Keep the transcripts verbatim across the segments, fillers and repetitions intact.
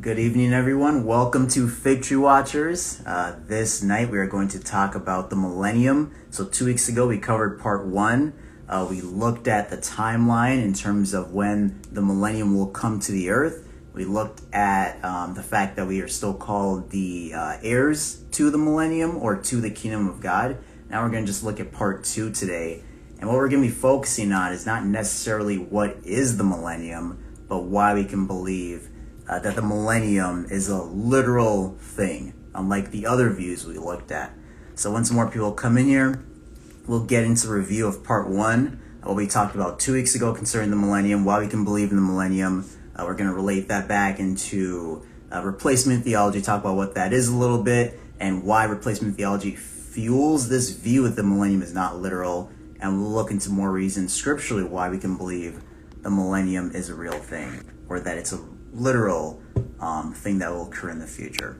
Good evening, everyone. Welcome to Fig Tree Watchers. Uh, this night we are going to talk about the millennium. So two weeks ago we covered part one. Uh, we looked at the timeline in terms of when the millennium will come to the earth. We looked at um, the fact that we are still called the uh, heirs to the millennium or to the kingdom of God. Now we're going to just look at part two today. And what we're going to be focusing on is not necessarily what is the millennium, but why we can believe Uh, that the millennium is a literal thing, unlike the other views we looked at. So once more people come in here, we'll get into review of part one, what we talked about two weeks ago concerning the millennium, why we can believe in the millennium. Uh, we're going to relate that back into uh, replacement theology, talk about what that is a little bit, and why replacement theology fuels this view that the millennium is not literal, and we'll look into more reasons scripturally why we can believe the millennium is a real thing, or that it's a literal um, thing that will occur in the future.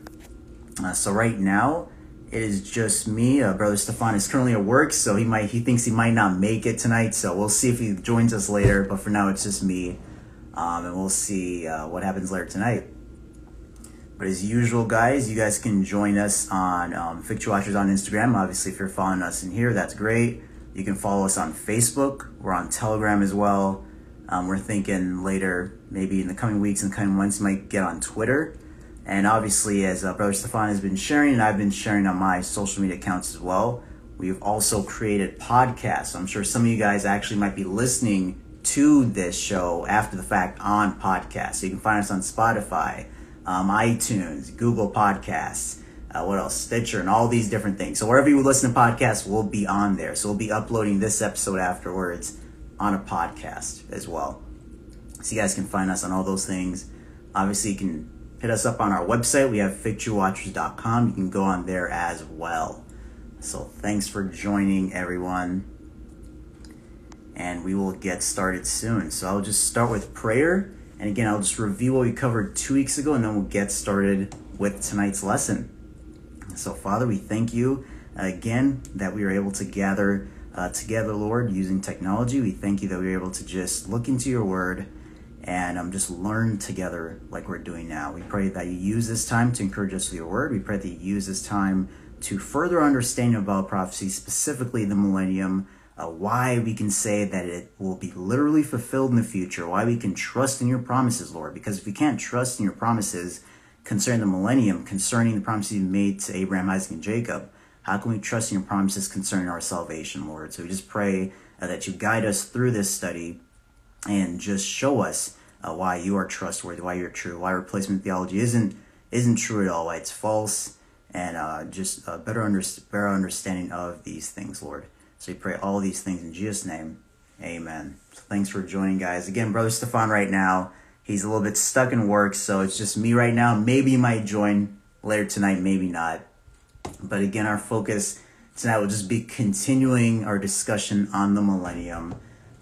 Uh, so right now, it is just me. Uh, Brother Stefan is currently at work, so he might he thinks he might not make it tonight. So we'll see if he joins us later. But for now, it's just me, um, and we'll see uh, what happens later tonight. But as usual, guys, you guys can join us on um, Fig Tree Watchers on Instagram. Obviously, if you're following us in here, that's great. You can follow us on Facebook. We're on Telegram as well. Um, we're thinking later, maybe in the coming weeks and coming months, might get on Twitter. And obviously, as uh, Brother Stefan has been sharing, and I've been sharing on my social media accounts as well, we've also created podcasts. So I'm sure some of you guys actually might be listening to this show after the fact on podcasts. So you can find us on Spotify, um, iTunes, Google Podcasts, uh, what else? Stitcher, and all these different things. So wherever you listen to podcasts, we'll be on there. So we'll be uploading this episode afterwards on a podcast as well. So you guys can find us on all those things. Obviously, you can hit us up on our website. We have fig tree watchers dot com. You can go on there as well. So thanks for joining, everyone. And we will get started soon. So I'll just start with prayer. And again, I'll just review what we covered two weeks ago, and then we'll get started with tonight's lesson. So Father, we thank you again that we are able to gather Uh, together, Lord, using technology. We thank you that we were able to just look into your word and um, just learn together like we're doing now. We pray that you use this time to encourage us with your word. We pray that you use this time to further understand about prophecy, specifically the millennium, uh, why we can say that it will be literally fulfilled in the future, why we can trust in your promises, Lord, because if we can't trust in your promises concerning the millennium, concerning the promises you made to Abraham, Isaac, and Jacob, how can we trust in your promises concerning our salvation, Lord? So we just pray uh, that you guide us through this study and just show us uh, why you are trustworthy, why you're true, why replacement theology isn't isn't true at all, why it's false, and uh, just a better, under, better understanding of these things, Lord. So we pray all these things in Jesus' name. Amen. So thanks for joining, guys. Again, Brother Stefan right now, he's a little bit stuck in work, so it's just me right now. Maybe you might join later tonight, maybe not. But again, our focus tonight will just be continuing our discussion on the millennium.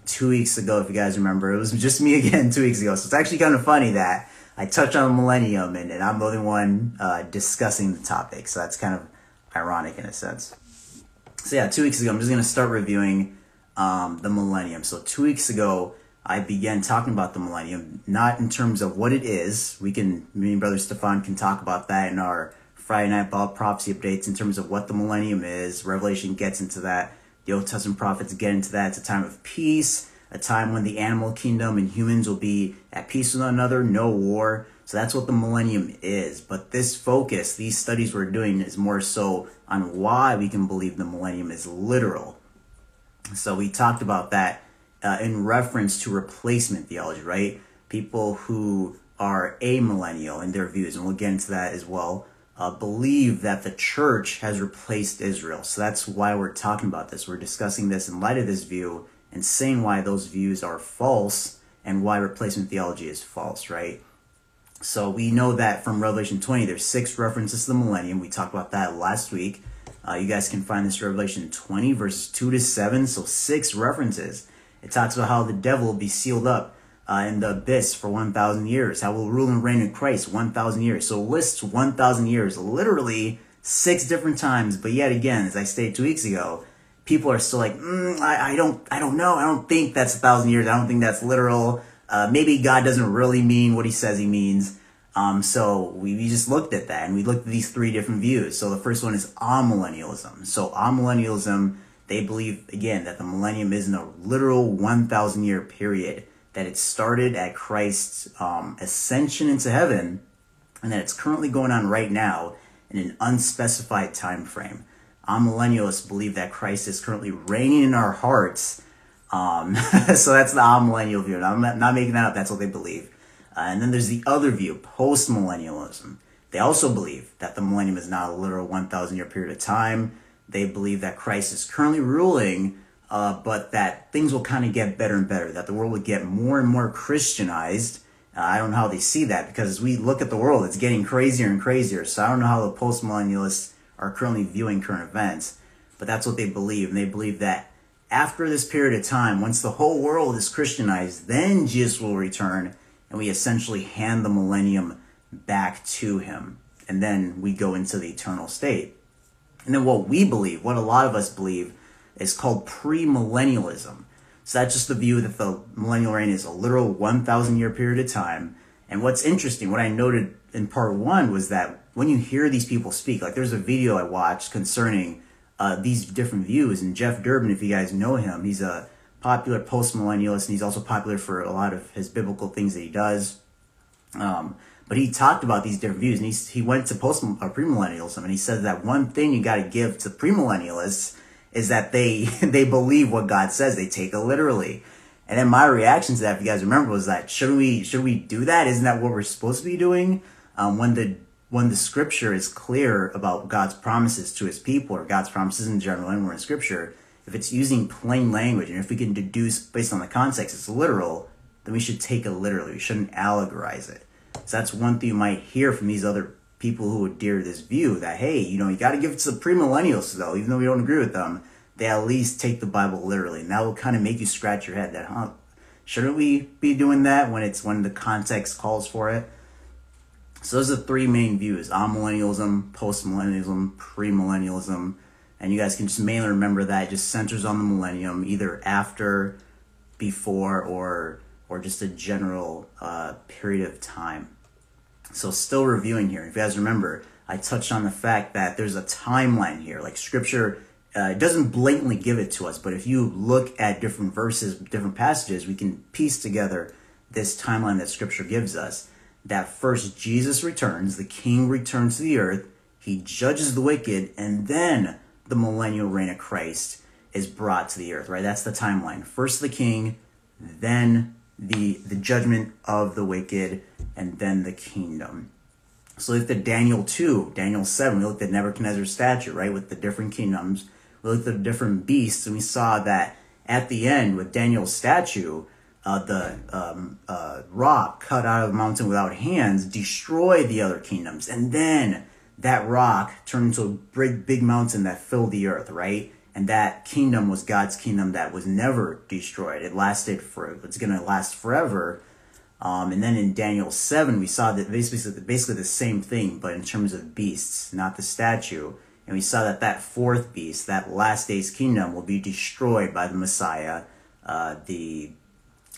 Two weeks ago, if you guys remember, it was just me again two weeks ago. So it's actually kind of funny that I touched on the millennium and, and I'm the only one uh, discussing the topic. So that's kind of ironic in a sense. So yeah, two weeks ago, I'm just going to start reviewing um, the millennium. So two weeks ago, I began talking about the millennium, not in terms of what it is. We can, me and Brother Stefan can talk about that in our Friday Night Bible Prophecy updates in terms of what the millennium is. Revelation gets into that. The Old Testament prophets get into that. It's a time of peace, a time when the animal kingdom and humans will be at peace with one another, no war. So that's what the millennium is. But this focus, these studies we're doing, is more so on why we can believe the millennium is literal. So we talked about that uh, in reference to replacement theology, right? People who are amillennial in their views, and we'll get into that as well. Uh, believe that the church has replaced Israel. So that's why we're talking about this. We're discussing this in light of this view and saying why those views are false and why replacement theology is false, right? So we know that from Revelation twenty, there's six references to the millennium. We talked about that last week. Uh, you guys can find this Revelation twenty, verses two to seven, so six references. It talks about how the devil will be sealed up Uh, in the abyss for one thousand years, how we'll rule and reign in Christ one thousand years. So it lists one thousand years, literally six different times. But yet again, as I stated two weeks ago, people are still like, mm, I, I don't I don't know. I don't think that's a thousand years. I don't think that's literal. Uh, maybe God doesn't really mean what he says he means. Um, so we, we just looked at that, and we looked at these three different views. So the first one is amillennialism. So amillennialism, they believe, again, that the millennium isn't a literal one thousand year period, that it started at Christ's um, ascension into heaven, and that it's currently going on right now in an unspecified time frame. Amillennialists believe that Christ is currently reigning in our hearts. Um, so that's the amillennial view. And I'm not, not making that up. That's what they believe. Uh, and then there's the other view, postmillennialism. They also believe that the millennium is not a literal one thousand year period of time. They believe that Christ is currently ruling, uh, but that things will kind of get better and better, that the world will get more and more Christianized. Uh, I don't know how they see that, because as we look at the world, it's getting crazier and crazier. So I don't know how the postmillennialists are currently viewing current events, but that's what they believe. And they believe that after this period of time, once the whole world is Christianized, then Jesus will return, and we essentially hand the millennium back to him. And then we go into the eternal state. And then what we believe, what a lot of us believe, is called premillennialism. So that's just the view that the millennial reign is a literal one thousand year period of time. And what's interesting, what I noted in part one, was that when you hear these people speak, like there's a video I watched concerning uh, these different views. And Jeff Durbin, if you guys know him, he's a popular postmillennialist, and he's also popular for a lot of his biblical things that he does. Um, but he talked about these different views, and he, he went to post uh, premillennialism, and he said that one thing you got to give to premillennialists is that they they believe what God says. They take it literally. And then my reaction to that, if you guys remember, was that should we should we do that? Isn't that what we're supposed to be doing? Um, when the when the scripture is clear about God's promises to his people, or God's promises in general, and we're in scripture, if it's using plain language, and if we can deduce based on the context it's literal, then we should take it literally. We shouldn't allegorize it. So that's one thing you might hear from these other people who adhere to this view, that, hey, you know, you got to give it to the premillennials, though, even though we don't agree with them, they at least take the Bible literally. And that will kind of make you scratch your head that, huh, shouldn't we be doing that when it's when the context calls for it? So those are the three main views: amillennialism, postmillennialism, premillennialism. And you guys can just mainly remember that it just centers on the millennium, either after, before, or or just a general uh, period of time. So still reviewing here. If you guys remember, I touched on the fact that there's a timeline here. Like scripture uh, doesn't blatantly give it to us, but if you look at different verses, different passages, we can piece together this timeline that scripture gives us. That first Jesus returns, the king returns to the earth, he judges the wicked, and then the millennial reign of Christ is brought to the earth, right? That's the timeline. First the king, then the the judgment of the wicked, and then the kingdom. So we looked at Daniel two, Daniel seven, we looked at Nebuchadnezzar's statue, right, with the different kingdoms. We looked at the different beasts, and we saw that at the end with Daniel's statue, uh, the um, uh, rock cut out of the mountain without hands destroyed the other kingdoms, and then that rock turned into a big, big mountain that filled the earth, right? And that kingdom was God's kingdom that was never destroyed. It lasted for, it's going to last forever. Um, and then in Daniel seven, we saw that basically, basically the same thing, but in terms of beasts, not the statue. And we saw that that fourth beast, that last day's kingdom, will be destroyed by the Messiah, uh, the,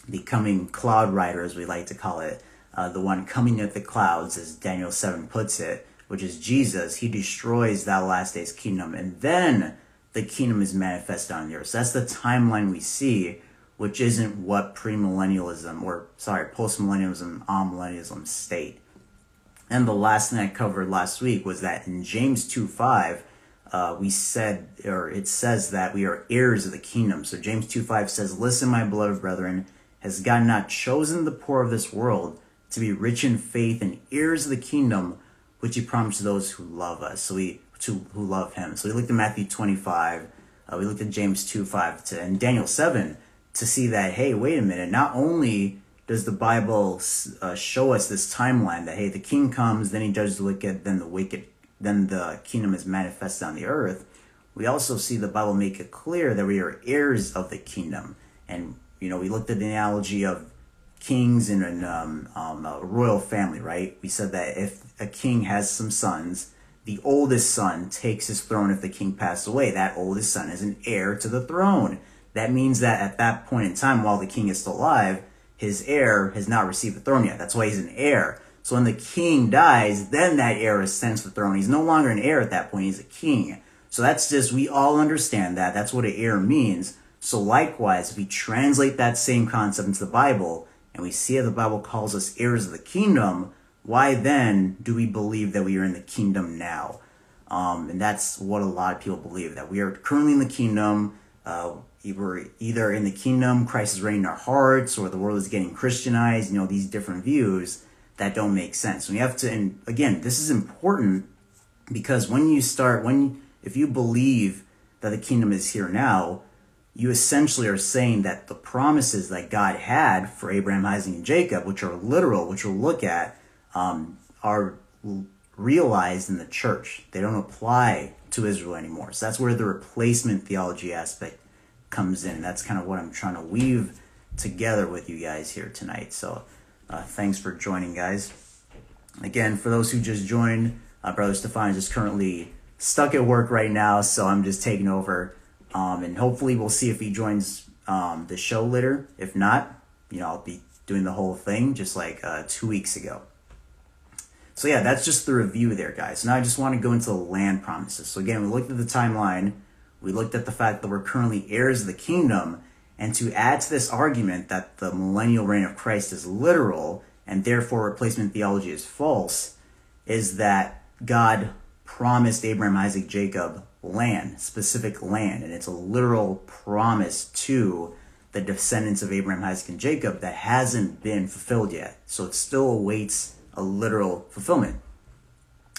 the coming cloud rider, as we like to call it, uh, the one coming at the clouds, as Daniel seven puts it, which is Jesus. He destroys that last day's kingdom, and then the kingdom is manifested on the earth. So that's the timeline we see, which isn't what premillennialism, or sorry, postmillennialism, amillennialism state. And the last thing I covered last week was that in James two five, uh, we said, or it says that we are heirs of the kingdom. So James two five says, "Listen, my beloved brethren, has God not chosen the poor of this world to be rich in faith and heirs of the kingdom, which he promised to those who love us, so we to who love him." So we looked at Matthew twenty-five, uh, we looked at James two five, to, and Daniel seven, to see that, hey, wait a minute, not only does the Bible uh, show us this timeline that, hey, the king comes, then he judges the wicked, then the wicked, then the kingdom is manifested on the earth, we also see the Bible make it clear that we are heirs of the kingdom. And, you know, we looked at the analogy of kings in an, um, um, a royal family, right? We said that if a king has some sons, the oldest son takes his throne if the king passed away. That oldest son is an heir to the throne. That means that at that point in time, while the king is still alive, his heir has not received the throne yet. That's why he's an heir. So when the king dies, then that heir is sent to the throne. He's no longer an heir at that point. He's a king. So that's just, we all understand that. That's what an heir means. So likewise, if we translate that same concept into the Bible, and we see how the Bible calls us heirs of the kingdom, why then do we believe that we are in the kingdom now? Um, and that's what a lot of people believe, that we are currently in the kingdom. Uh, we're either in the kingdom, Christ is reigning in our hearts, or the world is getting Christianized, you know, these different views that don't make sense. We have to, and again, this is important because when you start, when if you believe that the kingdom is here now, you essentially are saying that the promises that God had for Abraham, Isaac, and Jacob, which are literal, which we'll look at, um, are realized in the church. They don't apply to Israel anymore. So that's where the replacement theology aspect comes in. That's kind of what I'm trying to weave together with you guys here tonight. So uh, thanks for joining, guys. Again, for those who just joined, uh, Brother Stefan is just currently stuck at work right now, so I'm just taking over. Um, and hopefully we'll see if he joins um, the show later. If not, you know, I'll be doing the whole thing just like uh, two weeks ago. So yeah, that's just the review there, guys. Now I just want to go into the land promises. So again, we looked at the timeline. We looked at the fact that we're currently heirs of the kingdom. And to add to this argument that the millennial reign of Christ is literal and therefore replacement theology is false, is that God promised Abraham, Isaac, Jacob land, specific land, and it's a literal promise to the descendants of Abraham, Isaac, and Jacob that hasn't been fulfilled yet. So it still awaits a literal fulfillment.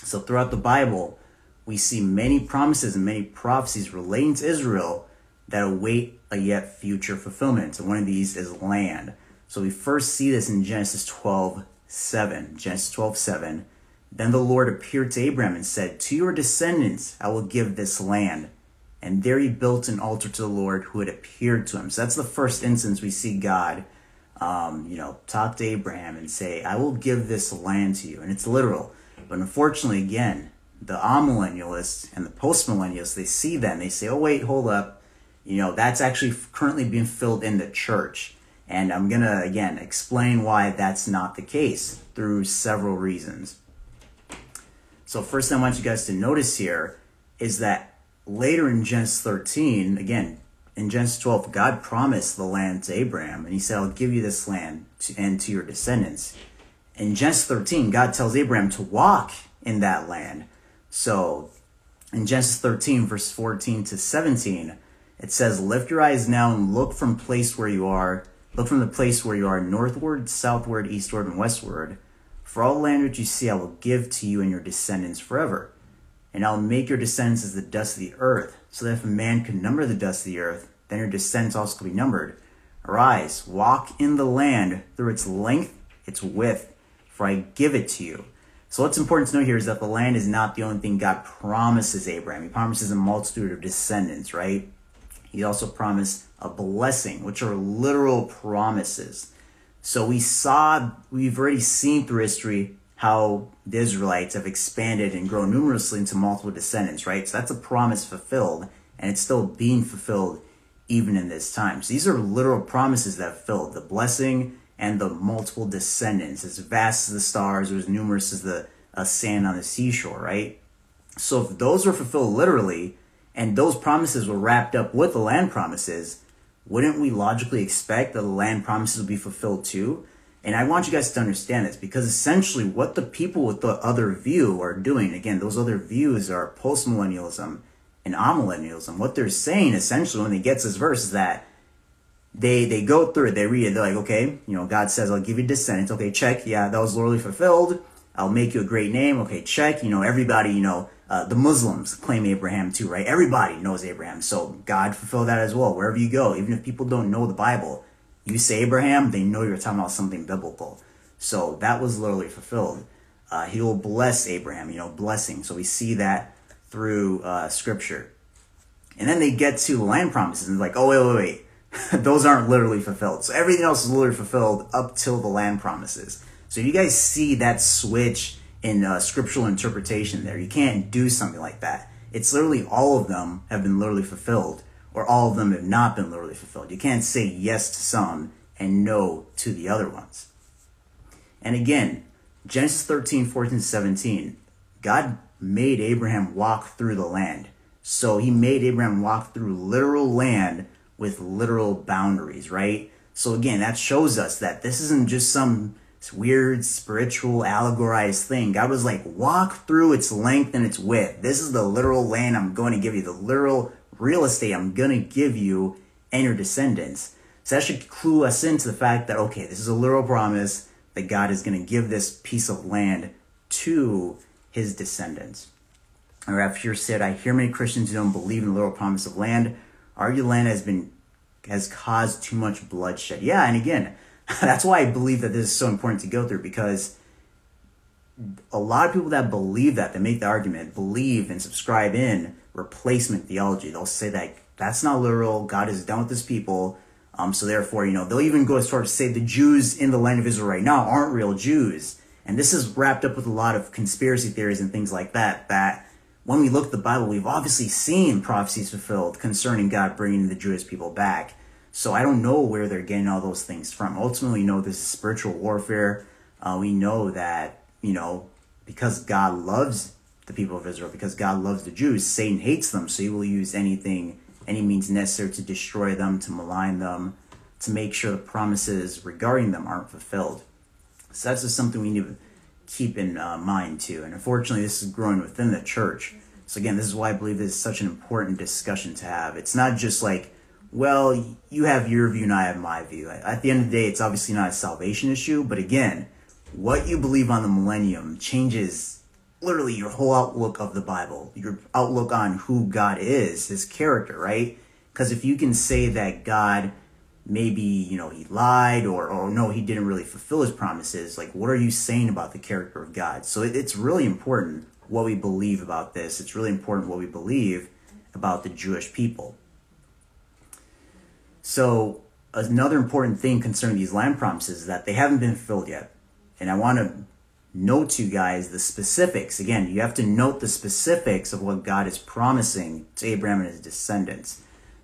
So throughout the Bible, we see many promises and many prophecies relating to Israel that await a yet future fulfillment. So one of these is land. So we first see this in Genesis twelve seven. Genesis twelve seven. Then the Lord appeared to Abraham and said, "To your descendants I will give this land." And there he built an altar to the Lord who had appeared to him. So that's the first instance we see God, um, you know, talk to Abraham and say, "I will give this land to you." And it's literal. But unfortunately, again, the amillennialists and the postmillennialists, they see that and they say, "Oh, wait, hold up. You know, that's actually currently being filled in the church." And I'm going to, again, explain why that's not the case through several reasons. So first thing I want you guys to notice here is that later in Genesis thirteen, again, in Genesis twelve, God promised the land to Abraham, and he said, "I'll give you this land to, and to your descendants." In Genesis thirteen, God tells Abraham to walk in that land. So in Genesis thirteen, verse fourteen to seventeen, it says, "Lift your eyes now and look from place where you are, look from the place where you are northward, southward, eastward, and westward. For all the land which you see, I will give to you and your descendants forever. And I'll make your descendants as the dust of the earth, so that if a man could number the dust of the earth, then your descendants also could be numbered. Arise, walk in the land through its length, its width, for I give it to you." So what's important to know here is that the land is not the only thing God promises Abraham. He promises a multitude of descendants, right? He also promised a blessing, which are literal promises. So we saw, we've already seen through history how the Israelites have expanded and grown numerously into multiple descendants, right? So that's a promise fulfilled, and it's still being fulfilled even in this time. So these are literal promises that have filled, the blessing and the multiple descendants, as vast as the stars, or as numerous as the uh, sand on the seashore, right? So if those were fulfilled literally, and those promises were wrapped up with the land promises, wouldn't we logically expect that the land promises will be fulfilled too? And I want you guys to understand this, because essentially what the people with the other view are doing, again, those other views are postmillennialism and amillennialism. What they're saying essentially when they get this verse is that they they go through it, they read it, they're like, okay, you know, God says, "I'll give you descendants." Okay, check. Yeah, that was literally fulfilled. "I'll make you a great name." Okay, check. You know, everybody, you know, Uh, the Muslims claim Abraham too, right? Everybody knows Abraham. So God fulfilled that as well. Wherever you go, even if people don't know the Bible, you say Abraham, they know you're talking about something biblical. So that was literally fulfilled. Uh, he will bless Abraham, you know, blessing. So we see that through uh, scripture. And then they get to the land promises and like, oh, wait, wait, wait. Those aren't literally fulfilled. So everything else is literally fulfilled up till the land promises. So you guys see that switch in uh, scriptural interpretation there. You can't do something like that. It's literally all of them have been literally fulfilled, or all of them have not been literally fulfilled. You can't say yes to some and no to the other ones. And again, Genesis thirteen, fourteen, seventeen, God made Abraham walk through the land. So he made Abraham walk through literal land with literal boundaries, right? So again, that shows us that this isn't just some weird spiritual allegorized thing. God was like, walk through its length and its width. This is the literal land I'm going to give you, the literal real estate I'm going to give you and your descendants. So that should clue us into the fact that, okay, this is a literal promise that God is going to give this piece of land to his descendants. And Rapture said, I hear many Christians who don't believe in the literal promise of land argue land has been has caused too much bloodshed. Yeah, and again, that's why I believe that this is so important to go through, because a lot of people that believe that, that make the argument, believe and subscribe in replacement theology. They'll say that that's not literal. God is done with his people. Um, so therefore, you know, they'll even go as far as to say the Jews in the land of Israel right now aren't real Jews. And this is wrapped up with a lot of conspiracy theories and things like that, that when we look at the Bible, we've obviously seen prophecies fulfilled concerning God bringing the Jewish people back. So I don't know where they're getting all those things from. Ultimately, you know, this is spiritual warfare. Uh, we know that, you know, because God loves the people of Israel, because God loves the Jews, Satan hates them. So he will use anything, any means necessary to destroy them, to malign them, to make sure the promises regarding them aren't fulfilled. So that's just something we need to keep in uh, mind too. And unfortunately, this is growing within the church. So again, this is why I believe this is such an important discussion to have. It's not just like, well, you have your view and I have my view. At the end of the day, it's obviously not a salvation issue. But again, what you believe on the millennium changes literally your whole outlook of the Bible, your outlook on who God is, his character, right? Because if you can say that God, maybe, you know, he lied or, or no, he didn't really fulfill his promises, like, what are you saying about the character of God? So it, it's really important what we believe about this. It's really important what we believe about the Jewish people. So another important thing concerning these land promises is that they haven't been fulfilled yet. And I want to note to you guys the specifics. Again, you have to note the specifics of what God is promising to Abraham and his descendants.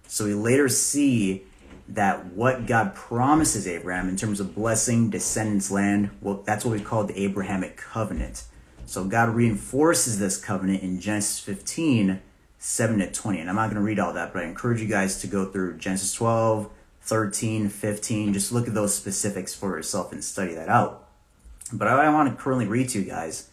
So we later see that what God promises Abraham in terms of blessing, descendants, land, well, that's what we call the Abrahamic covenant. So God reinforces this covenant in Genesis fifteen, seven to twenty. And I'm not going to read all that, but I encourage you guys to go through Genesis twelve, thirteen, fifteen. Just look at those specifics for yourself and study that out. But what I want to currently read to you guys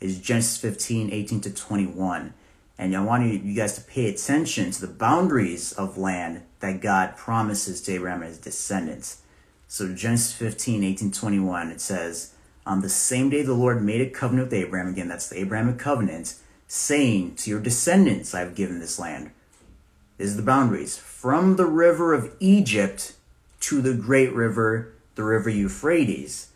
is Genesis fifteen, eighteen to twenty-one. And I want you guys to pay attention to the boundaries of land that God promises to Abraham and his descendants. So Genesis fifteen, eighteen, twenty-one, it says, on the same day the Lord made a covenant with Abraham, again, that's the Abrahamic covenant, saying, to your descendants I have given this land. This is the boundaries. From the river of Egypt to the great river, the river Euphrates,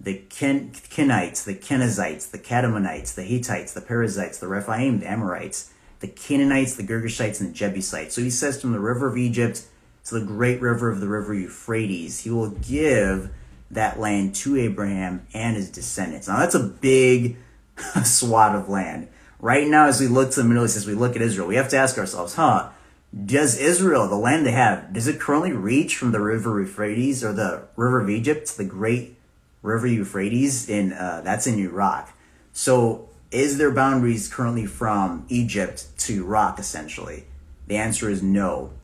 the Ken Kenites, the Kenizzites, the Cadmonites, the Hittites, the Perizzites, the Rephaim, the Amorites, the Canaanites, the Girgashites, and the Jebusites. So he says from the river of Egypt to the great river of the river Euphrates, he will give that land to Abraham and his descendants. Now that's a big swath of land. Right now, as we look to the Middle East, as we look at Israel, we have to ask ourselves, huh, does Israel, the land they have, does it currently reach from the river Euphrates or the river of Egypt to the great river Euphrates? In uh, that's in Iraq. So is their boundaries currently from Egypt to Iraq, essentially? The answer is no.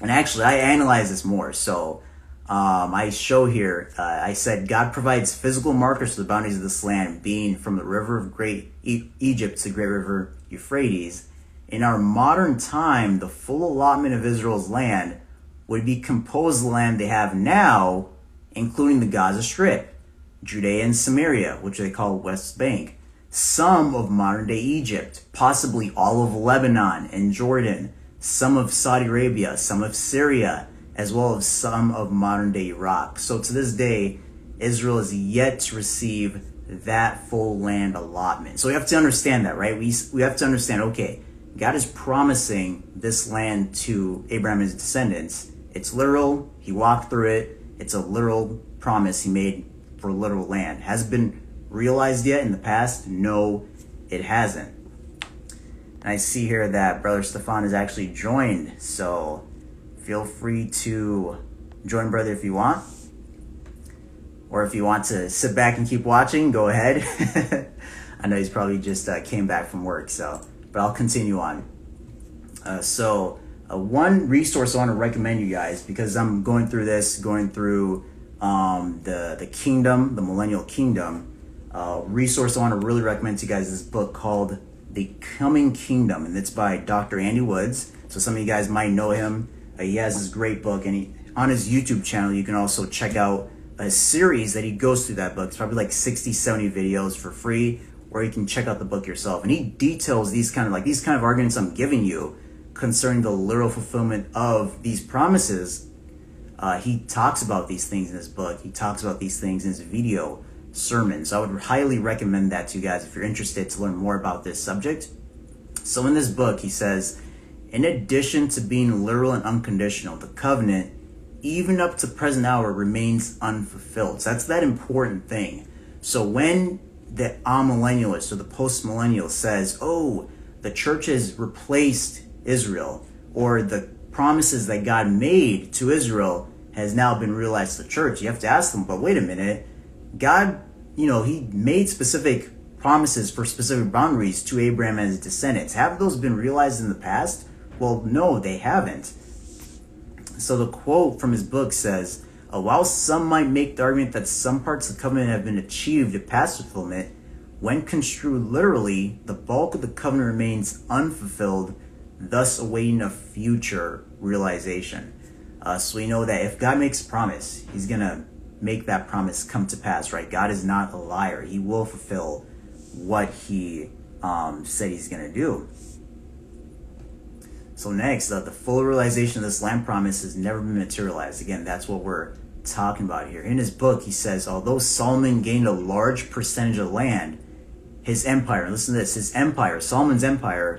And actually, I analyze this more. So um, I show here, uh, I said, God provides physical markers to the boundaries of this land, being from the river of Great e Egypt to the great river Euphrates. In our modern time, the full allotment of Israel's land would be composed of the land they have now, including the Gaza Strip, Judea and Samaria, which they call West Bank, some of modern-day Egypt, possibly all of Lebanon and Jordan, some of Saudi Arabia, some of Syria, as well as some of modern-day Iraq. So to this day, Israel is yet to receive that full land allotment. So we have to understand that, right? We, we have to understand, okay, God is promising this land to Abraham and his descendants. It's literal. He walked through it. It's a literal promise he made for literal land. Has it been realized yet in the past? No, it hasn't. And I see here that Brother Stefan has actually joined, so feel free to join, brother, if you want. Or if you want to sit back and keep watching, go ahead. I know he's probably just uh, came back from work, so but I'll continue on. Uh, so uh, one resource I want to recommend you guys, because I'm going through this, going through um, the, the kingdom, the millennial kingdom, uh, resource I want to really recommend to you guys is this book called The Coming Kingdom, and it's by Doctor Andy Woods. So some of you guys might know him. Uh, he has this great book, and he, on his YouTube channel, you can also check out a series that he goes through that book. It's probably like sixty, seventy videos for free, or you can check out the book yourself. And he details these kind of like these kind of arguments I'm giving you concerning the literal fulfillment of these promises. Uh, he talks about these things in his book. He talks about these things in his video sermons. So I would highly recommend that to you guys if you're interested to learn more about this subject. So in this book, he says, in addition to being literal and unconditional, the covenant, even up to present hour, remains unfulfilled. So that's that important thing. So when the amillennialist or the post-millennial says, oh, the church has replaced Israel, or the promises that God made to Israel has now been realized to the church, you have to ask them, but wait a minute, God, you know, he made specific promises for specific boundaries to Abraham and his descendants. Have those been realized in the past? Well, no, they haven't. So the quote from his book says, while some might make the argument that some parts of the covenant have been achieved at past fulfillment, when construed literally, the bulk of the covenant remains unfulfilled, thus awaiting a future realization. Uh, so we know that if God makes a promise, he's going to make that promise come to pass, right? God is not a liar. He will fulfill what he um, said he's going to do. So next, uh, the full realization of this land promise has never been materialized. Again, that's what we're talking about here. In his book, he says, although Solomon gained a large percentage of land, his empire, listen to this, his empire, Solomon's empire,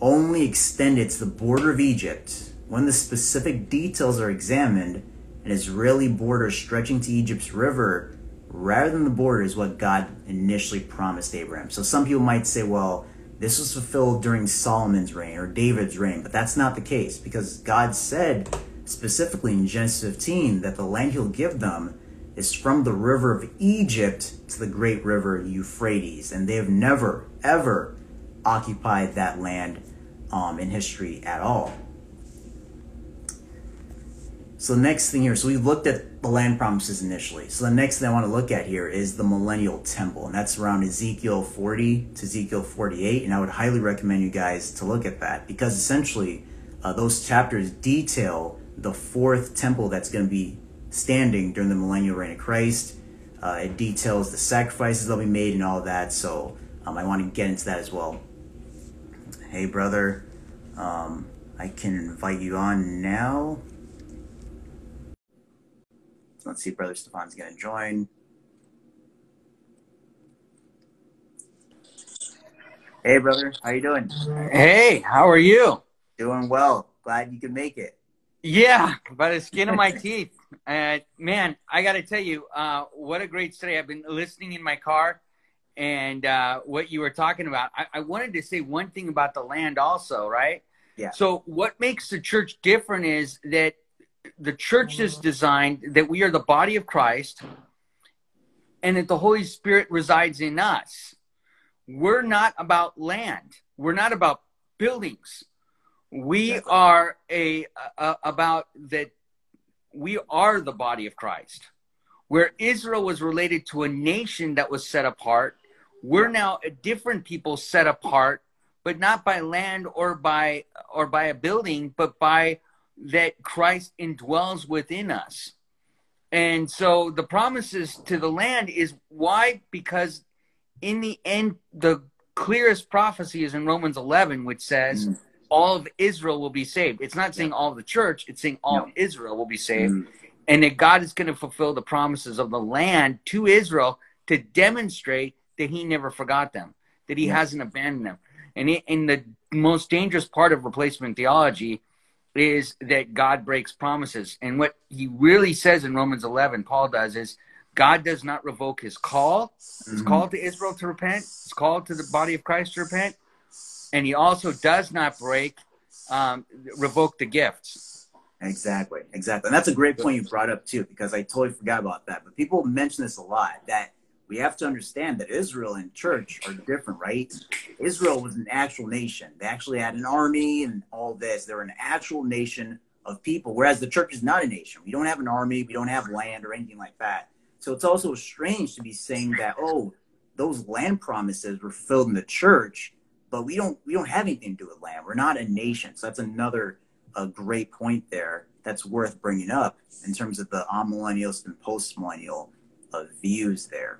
only extended to the border of Egypt. When the specific details are examined, an Israeli border stretching to Egypt's river, rather than the border, is what God initially promised Abraham. So some people might say, well, this was fulfilled during Solomon's reign or David's reign, but that's not the case, because God said specifically in Genesis fifteen that the land he'll give them is from the river of Egypt to the great river Euphrates, and they have never, ever occupied that land um, in history at all. So the next thing here, so we've looked at the land promises initially. So the next thing I want to look at here is the millennial temple, and that's around Ezekiel forty to Ezekiel forty-eight, and I would highly recommend you guys to look at that, because essentially uh, those chapters detail the fourth temple that's going to be standing during the millennial reign of Christ. Uh, it details the sacrifices that will be made and all that, so um, I want to get into that as well. Hey, brother, um, I can invite you on now. Let's see if Brother Stefan's going to join. Hey, brother. How you doing? Hey, how are you? Doing well. Glad you could make it. Yeah, by the skin of my teeth. Uh, man, I got to tell you, uh, what a great study. I've been listening in my car and uh, what you were talking about. I, I wanted to say one thing about the land also, right? Yeah. So what makes the church different is that the church is designed that we are the body of Christ and that the Holy Spirit resides in us. We're not about land. We're not about buildings. We are a, a about that. We are the body of Christ. Where Israel was related to a nation that was set apart, we're now a different people set apart, but not by land or by, or by a building, but by that Christ indwells within us. And so the promises to the land is why? Because in the end, the clearest prophecy is in Romans eleven, which says mm. all of Israel will be saved. It's not saying all of the church, it's saying all no. of Israel will be saved. Mm. And that God is going to fulfill the promises of the land to Israel to demonstrate that he never forgot them, that he yeah. hasn't abandoned them. And it, in the most dangerous part of replacement theology is that God breaks promises. And what he really says in Romans eleven, Paul does, is God does not revoke his call. Mm-hmm. His call to Israel to repent. His call to the body of Christ to repent. And he also does not break, um, revoke the gifts. Exactly, exactly. And that's a great point you brought up too, because I totally forgot about that. But people mention this a lot, that we have to understand that Israel and church are different, right? Israel was an actual nation. They actually had an army and all this. They were an actual nation of people, whereas the church is not a nation. We don't have an army. We don't have land or anything like that. So it's also strange to be saying that, oh, those land promises were filled in the church, but we don't we don't have anything to do with land. We're not a nation. So that's another a great point there that's worth bringing up in terms of the amillennialist and post-millennial uh, views there.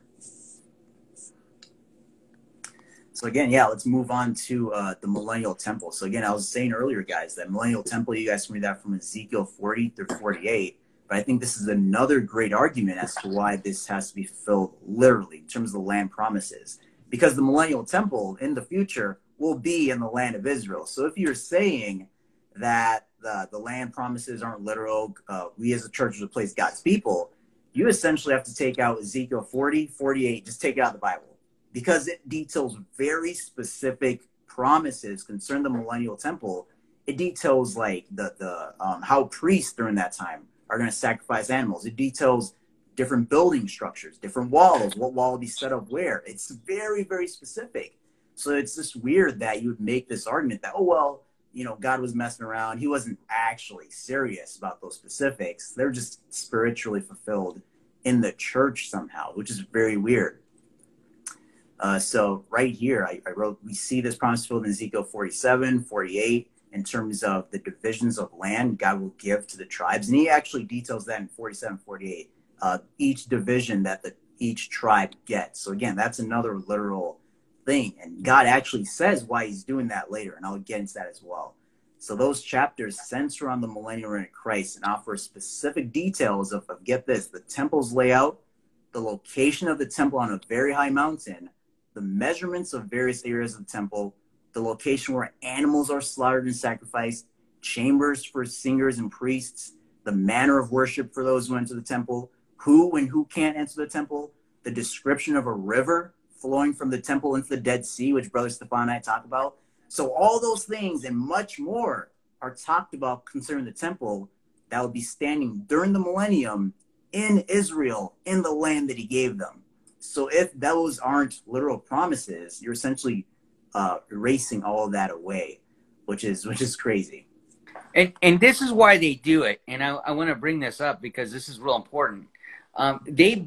So again, yeah, let's move on to uh, the millennial temple. So again, I was saying earlier, guys, that millennial temple, you guys can read that from Ezekiel forty through forty-eight. But I think this is another great argument as to why this has to be fulfilled literally in terms of the land promises. Because the millennial temple in the future will be in the land of Israel. So if you're saying that the, the land promises aren't literal, uh, we as a church replace God's people, you essentially have to take out Ezekiel forty, forty-eight, just take it out of the Bible. Because it details very specific promises concerning the millennial temple. It details like the, the um, how priests during that time are going to sacrifice animals. It details different building structures, different walls, what wall will be set up where. It's very, very specific. So it's just weird that you would make this argument that, oh, well, you know, God was messing around. He wasn't actually serious about those specifics. They're just spiritually fulfilled in the church somehow, which is very weird. Uh, so right here, I, I wrote, we see this promise fulfilled in Ezekiel forty-seven, forty-eight, in terms of the divisions of land God will give to the tribes. And he actually details that in forty-seven, forty-eight, uh, each division that the, each tribe gets. So again, that's another literal thing. And God actually says why he's doing that later. And I'll get into that as well. So those chapters center on the millennial reign of Christ and offer specific details of, of, get this, the temple's layout, the location of the temple on a very high mountain, the measurements of various areas of the temple, the location where animals are slaughtered and sacrificed, chambers for singers and priests, the manner of worship for those who enter the temple, who and who can't enter the temple, the description of a river flowing from the temple into the Dead Sea, which Brother Stefan and I talk about. So all those things and much more are talked about concerning the temple that will be standing during the millennium in Israel, in the land that he gave them. So if those aren't literal promises, you're essentially uh, erasing all of that away, which is which is crazy. And and this is why they do it. And I, I want to bring this up because this is real important. Um, they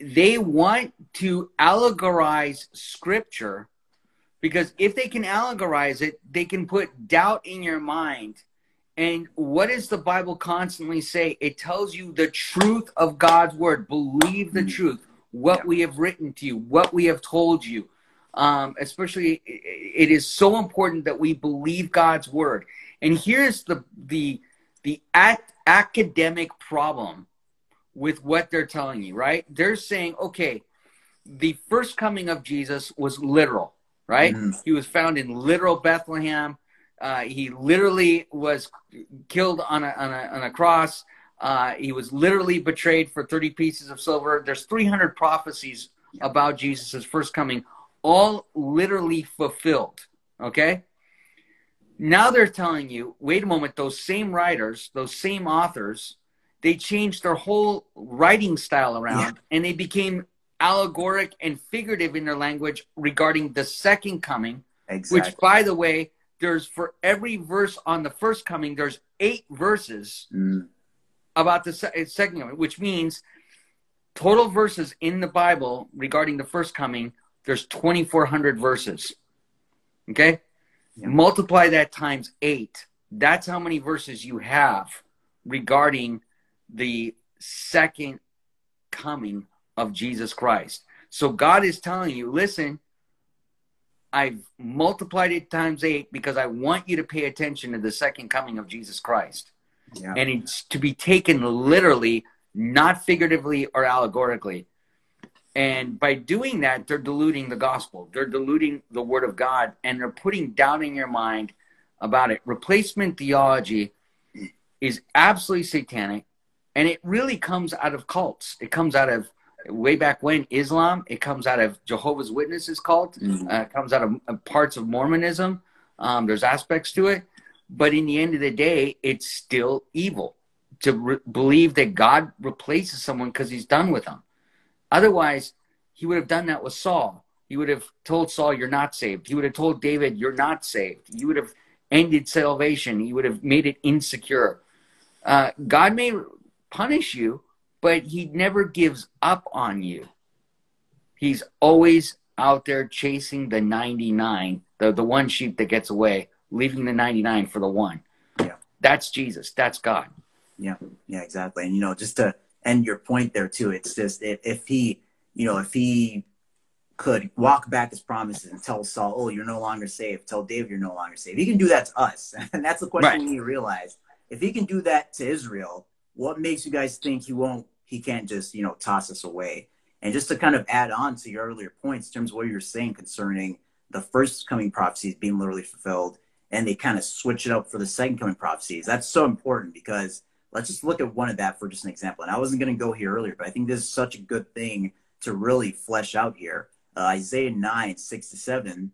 they want to allegorize Scripture, because if they can allegorize it, they can put doubt in your mind. And what does the Bible constantly say? It tells you the truth of God's word. Believe the mm-hmm. truth. What yeah. we have written to you, what we have told you. Um, especially, it is so important that we believe God's word. And here's the the the ac- academic problem with what they're telling you, right? They're saying, okay, the first coming of Jesus was literal, right? Mm-hmm. He was found in literal Bethlehem. Uh, he literally was killed on a on a, on a cross. Uh, he was literally betrayed for thirty pieces of silver. There's three hundred prophecies about Jesus' first coming, all literally fulfilled, okay? Now they're telling you, wait a moment, those same writers, those same authors, they changed their whole writing style around, yeah. and they became allegoric and figurative in their language regarding the second coming, exactly. which, by the way, there's for every verse on the first coming, there's eight verses mm. about the second coming, which means total verses in the Bible regarding the first coming, there's twenty-four hundred verses, okay? Yeah. Multiply that times eight. That's how many verses you have regarding the second coming of Jesus Christ. So God is telling you, listen, I've multiplied it times eight because I want you to pay attention to the second coming of Jesus Christ. Yeah. And it's to be taken literally, not figuratively or allegorically. And by doing that, they're diluting the gospel. They're diluting the word of God, and they're putting doubt in your mind about it. Replacement theology is absolutely satanic, and it really comes out of cults. It comes out of, way back when, Islam. It comes out of Jehovah's Witnesses cult. Mm-hmm. Uh, it comes out of parts of Mormonism. Um, there's aspects to it. But in the end of the day, it's still evil to re believe that God replaces someone because he's done with them. Otherwise, he would have done that with Saul. He would have told Saul, you're not saved. He would have told David, you're not saved. He would have ended salvation. He would have made it insecure. Uh, God may punish you, but he never gives up on you. He's always out there chasing the ninety-nine, the, the one sheep that gets away, leaving the ninety-nine for the one. Yeah. That's Jesus. That's God. Yeah. Yeah, exactly. And, you know, just to end your point there too, it's just, if, if he, you know, if he could walk back his promises and tell Saul, oh, you're no longer saved, tell David, you're no longer saved. He can do that to us. And that's the question right. we need to realize. If he can do that to Israel, what makes you guys think he won't, he can't just, you know, toss us away? And just to kind of add on to your earlier points in terms of what you're saying concerning the first coming prophecies being literally fulfilled, and they kind of switch it up for the second coming prophecies. That's so important, because let's just look at one of that for just an example. And I wasn't going to go here earlier, but I think this is such a good thing to really flesh out here. Uh, Isaiah nine, six to seven,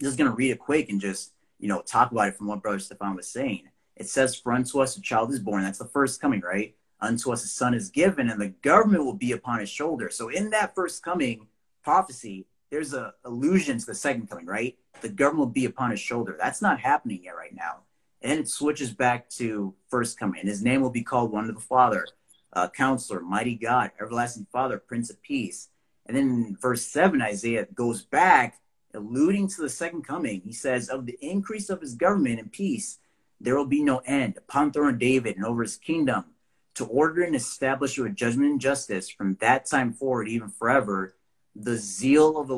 just going to read it quick and just, you know, talk about it from what Brother Stefan was saying. It says, for unto us a child is born. That's the first coming, right? Unto us a son is given, and the government will be upon his shoulder. So in that first coming prophecy, there's an allusion to the second coming, right? The government will be upon his shoulder. That's not happening yet right now. And then it switches back to first coming. And his name will be called Wonderful the Father, uh, Counselor, Mighty God, Everlasting Father, Prince of Peace. And then in verse seven, Isaiah goes back, alluding to the second coming. He says, of the increase of his government and peace, there will be no end, upon the throne of David and over his kingdom, to order and establish with judgment and justice from that time forward, even forever. The zeal of the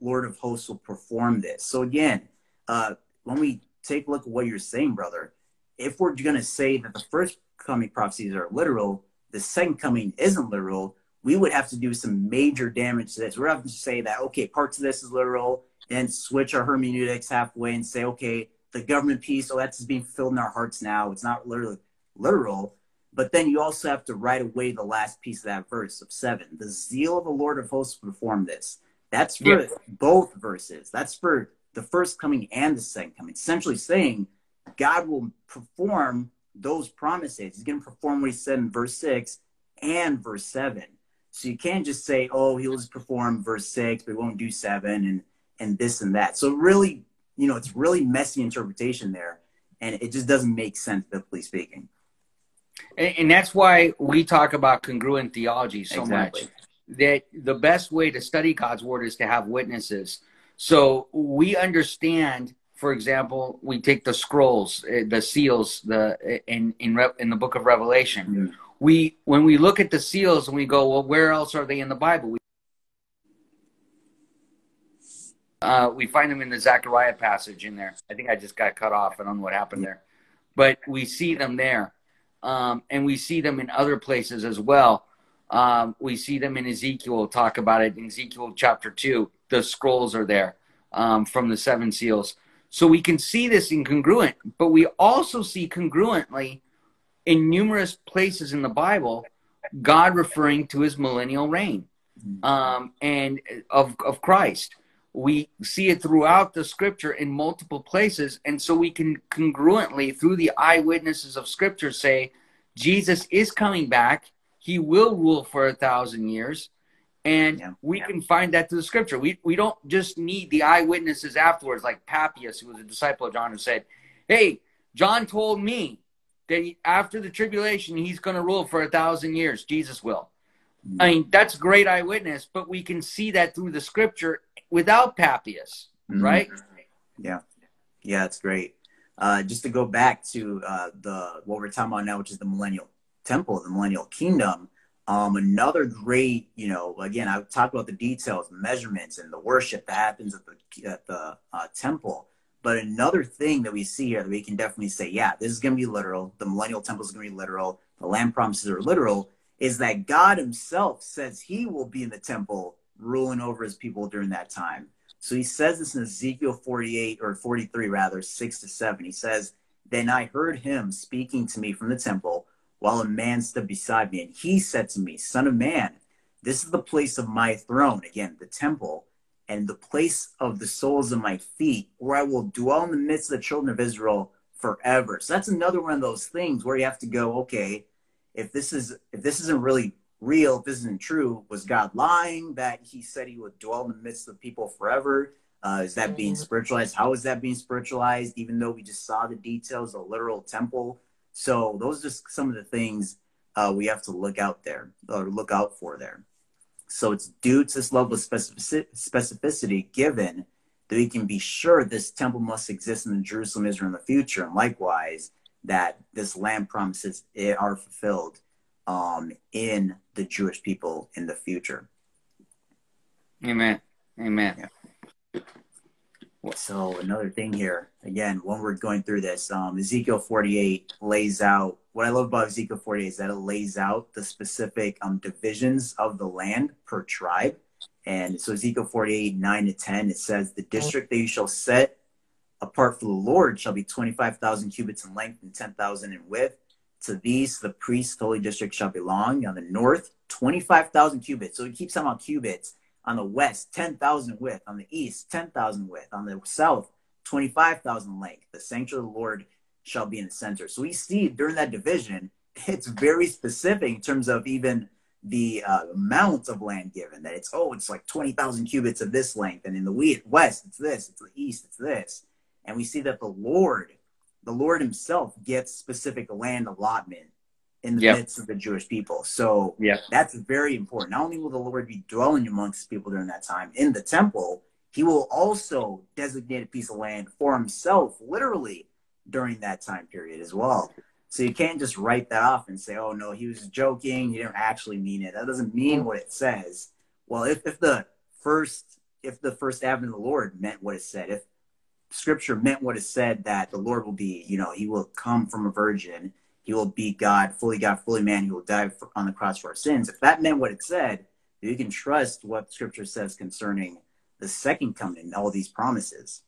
Lord of hosts will perform this. So again, uh, when we take a look at what you're saying, brother, if we're going to say that the first coming prophecies are literal, the second coming isn't literal, we would have to do some major damage to this. We're having to say that, okay, parts of this is literal, then switch our hermeneutics halfway and say, okay, the government piece, oh, that's being fulfilled in our hearts now. It's not literally literal. But then you also have to write away the last piece of that verse of seven. The zeal of the Lord of hosts will perform this. That's for yeah. both verses. That's for the first coming and the second coming. Essentially saying God will perform those promises. He's going to perform what he said in verse six and verse seven. So you can't just say, oh, he'll just perform verse six, but he won't do seven and, and this and that. So really, you know, it's really messy interpretation there. And it just doesn't make sense, biblically speaking. And that's why we talk about congruent theology so exactly. much, that the best way to study God's word is to have witnesses. So we understand, for example, we take the scrolls, the seals, the in in, in the book of Revelation. Mm-hmm. We when we look at the seals and we go, well, where else are they in the Bible? We, uh, we find them in the Zechariah passage in there. I think I just got cut off. I don't know what happened there, but we see them there. Um, and we see them in other places as well. Um, we see them in Ezekiel, talk about it in Ezekiel chapter two. The scrolls are there um, from the seven seals. So we can see this incongruent, but we also see congruently in numerous places in the Bible, God referring to his millennial reign um, and of, of Christ. We see it throughout the scripture in multiple places. And so we can congruently, through the eyewitnesses of scripture, say, Jesus is coming back. He will rule for a thousand years. And yeah, we yeah. can find that through the scripture. We, we don't just need the eyewitnesses afterwards, like Papias, who was a disciple of John, who said, hey, John told me that he, after the tribulation, he's going to rule for a thousand years. Jesus will. Mm-hmm. I mean, that's great eyewitness, but we can see that through the scripture without Papias, right? Yeah. Yeah, it's great. Uh, just to go back to uh, the what we're talking about now, which is the millennial temple, the millennial kingdom, um, another great, you know, again, I've talked about the details, measurements, and the worship that happens at the, at the uh, temple. But another thing that we see here that we can definitely say, yeah, this is going to be literal. The millennial temple is going to be literal. The land promises are literal, is that God himself says he will be in the temple ruling over his people during that time. So he says this in Ezekiel forty-eight or forty-three rather, six to seven. He says, then I heard him speaking to me from the temple while a man stood beside me. And he said to me, son of man, this is the place of my throne. Again, the temple, and the place of the soles of my feet, where I will dwell in the midst of the children of Israel forever. So that's another one of those things where you have to go, okay, if this is, if this isn't really real, if this isn't true, was God lying that he said he would dwell in the midst of people forever? Uh, is that being spiritualized? How is that being spiritualized? Even though we just saw the details, a literal temple. So those are just some of the things uh, we have to look out there or look out for there. So it's due to this level of specificity given that we can be sure this temple must exist in the Jerusalem, Israel in the future. And likewise, that this land promises are fulfilled um, in the Jewish people in the future. Amen. Amen. Yeah. So another thing here, again, when we're going through this, um, Ezekiel forty-eight lays out, what I love about Ezekiel forty-eight is that it lays out the specific um, divisions of the land per tribe. And so Ezekiel forty-eight, nine to ten, it says, the district that you shall set apart for the Lord shall be twenty-five thousand cubits in length and ten thousand in width. To these, the priest's holy district shall belong. On the north, twenty-five thousand cubits. So it keeps talking about cubits. On the west, ten thousand width. On the east, ten thousand width. On the south, twenty-five thousand length. The sanctuary of the Lord shall be in the center. So we see during that division, it's very specific in terms of even the uh, amount of land given, that it's, oh, it's like twenty thousand cubits of this length. And in the west, it's this. It's the east, it's this. And we see that the Lord, the Lord himself gets specific land allotment in the yep. midst of the Jewish people. So yep. that's very important. Not only will the Lord be dwelling amongst people during that time in the temple, he will also designate a piece of land for himself, literally, during that time period as well. So you can't just write that off and say, oh, no, he was joking. He didn't actually mean it. That doesn't mean what it says. Well, if, if the first if the first advent of the Lord meant what it said, if Scripture meant what it said, that the Lord will be, you know, he will come from a virgin. He will be God, fully God, fully man. He will die for, on the cross for our sins. If that meant what it said, then you can trust what Scripture says concerning the second coming and all these promises.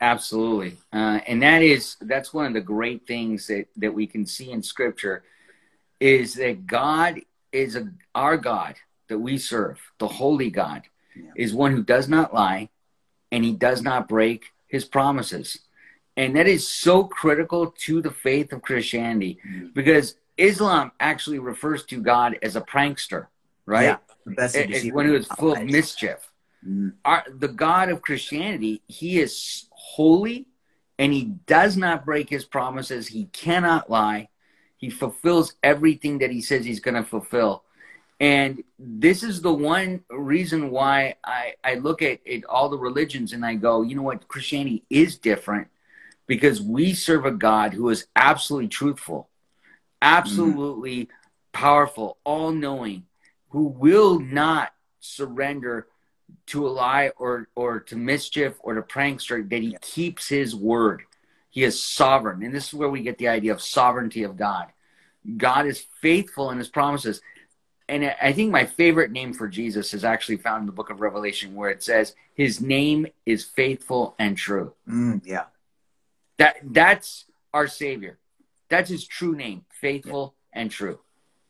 Absolutely. Uh, and that is, that's one of the great things that, that we can see in Scripture is that God is a, our God that we serve, the holy God, yeah. is one who does not lie, and he does not break his promises. And that is so critical to the faith of Christianity, mm-hmm. because Islam actually refers to God as a prankster, right? Yeah, as one who is full of mischief. Mm-hmm. Our, the God of Christianity, he is holy, and he does not break his promises. He cannot lie. He fulfills everything that he says he's going to fulfill. And this is the one reason why I, I look at, at all the religions and I go, you know what, Christianity is different because we serve a God who is absolutely truthful, absolutely mm-hmm. powerful, all-knowing, who will not surrender to a lie or, or to mischief or to prankster, that he yeah. keeps his word. He is sovereign. And this is where we get the idea of sovereignty of God. God is faithful in his promises. And I think my favorite name for Jesus is actually found in the book of Revelation, where it says his name is faithful and true. Mm, yeah. that That's our Savior. That's his true name, faithful yeah. and true.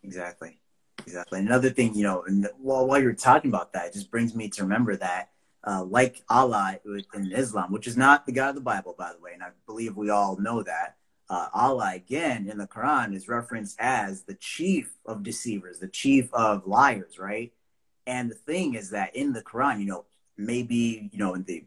Exactly. Exactly. Another thing, you know, and while, while you're talking about that, it just brings me to remember that, uh, like Allah in Islam, which is not the God of the Bible, by the way, and I believe we all know that, uh, Allah, again, in the Quran is referenced as the chief of deceivers, the chief of liars, right? And the thing is that in the Quran, you know, maybe, you know, in the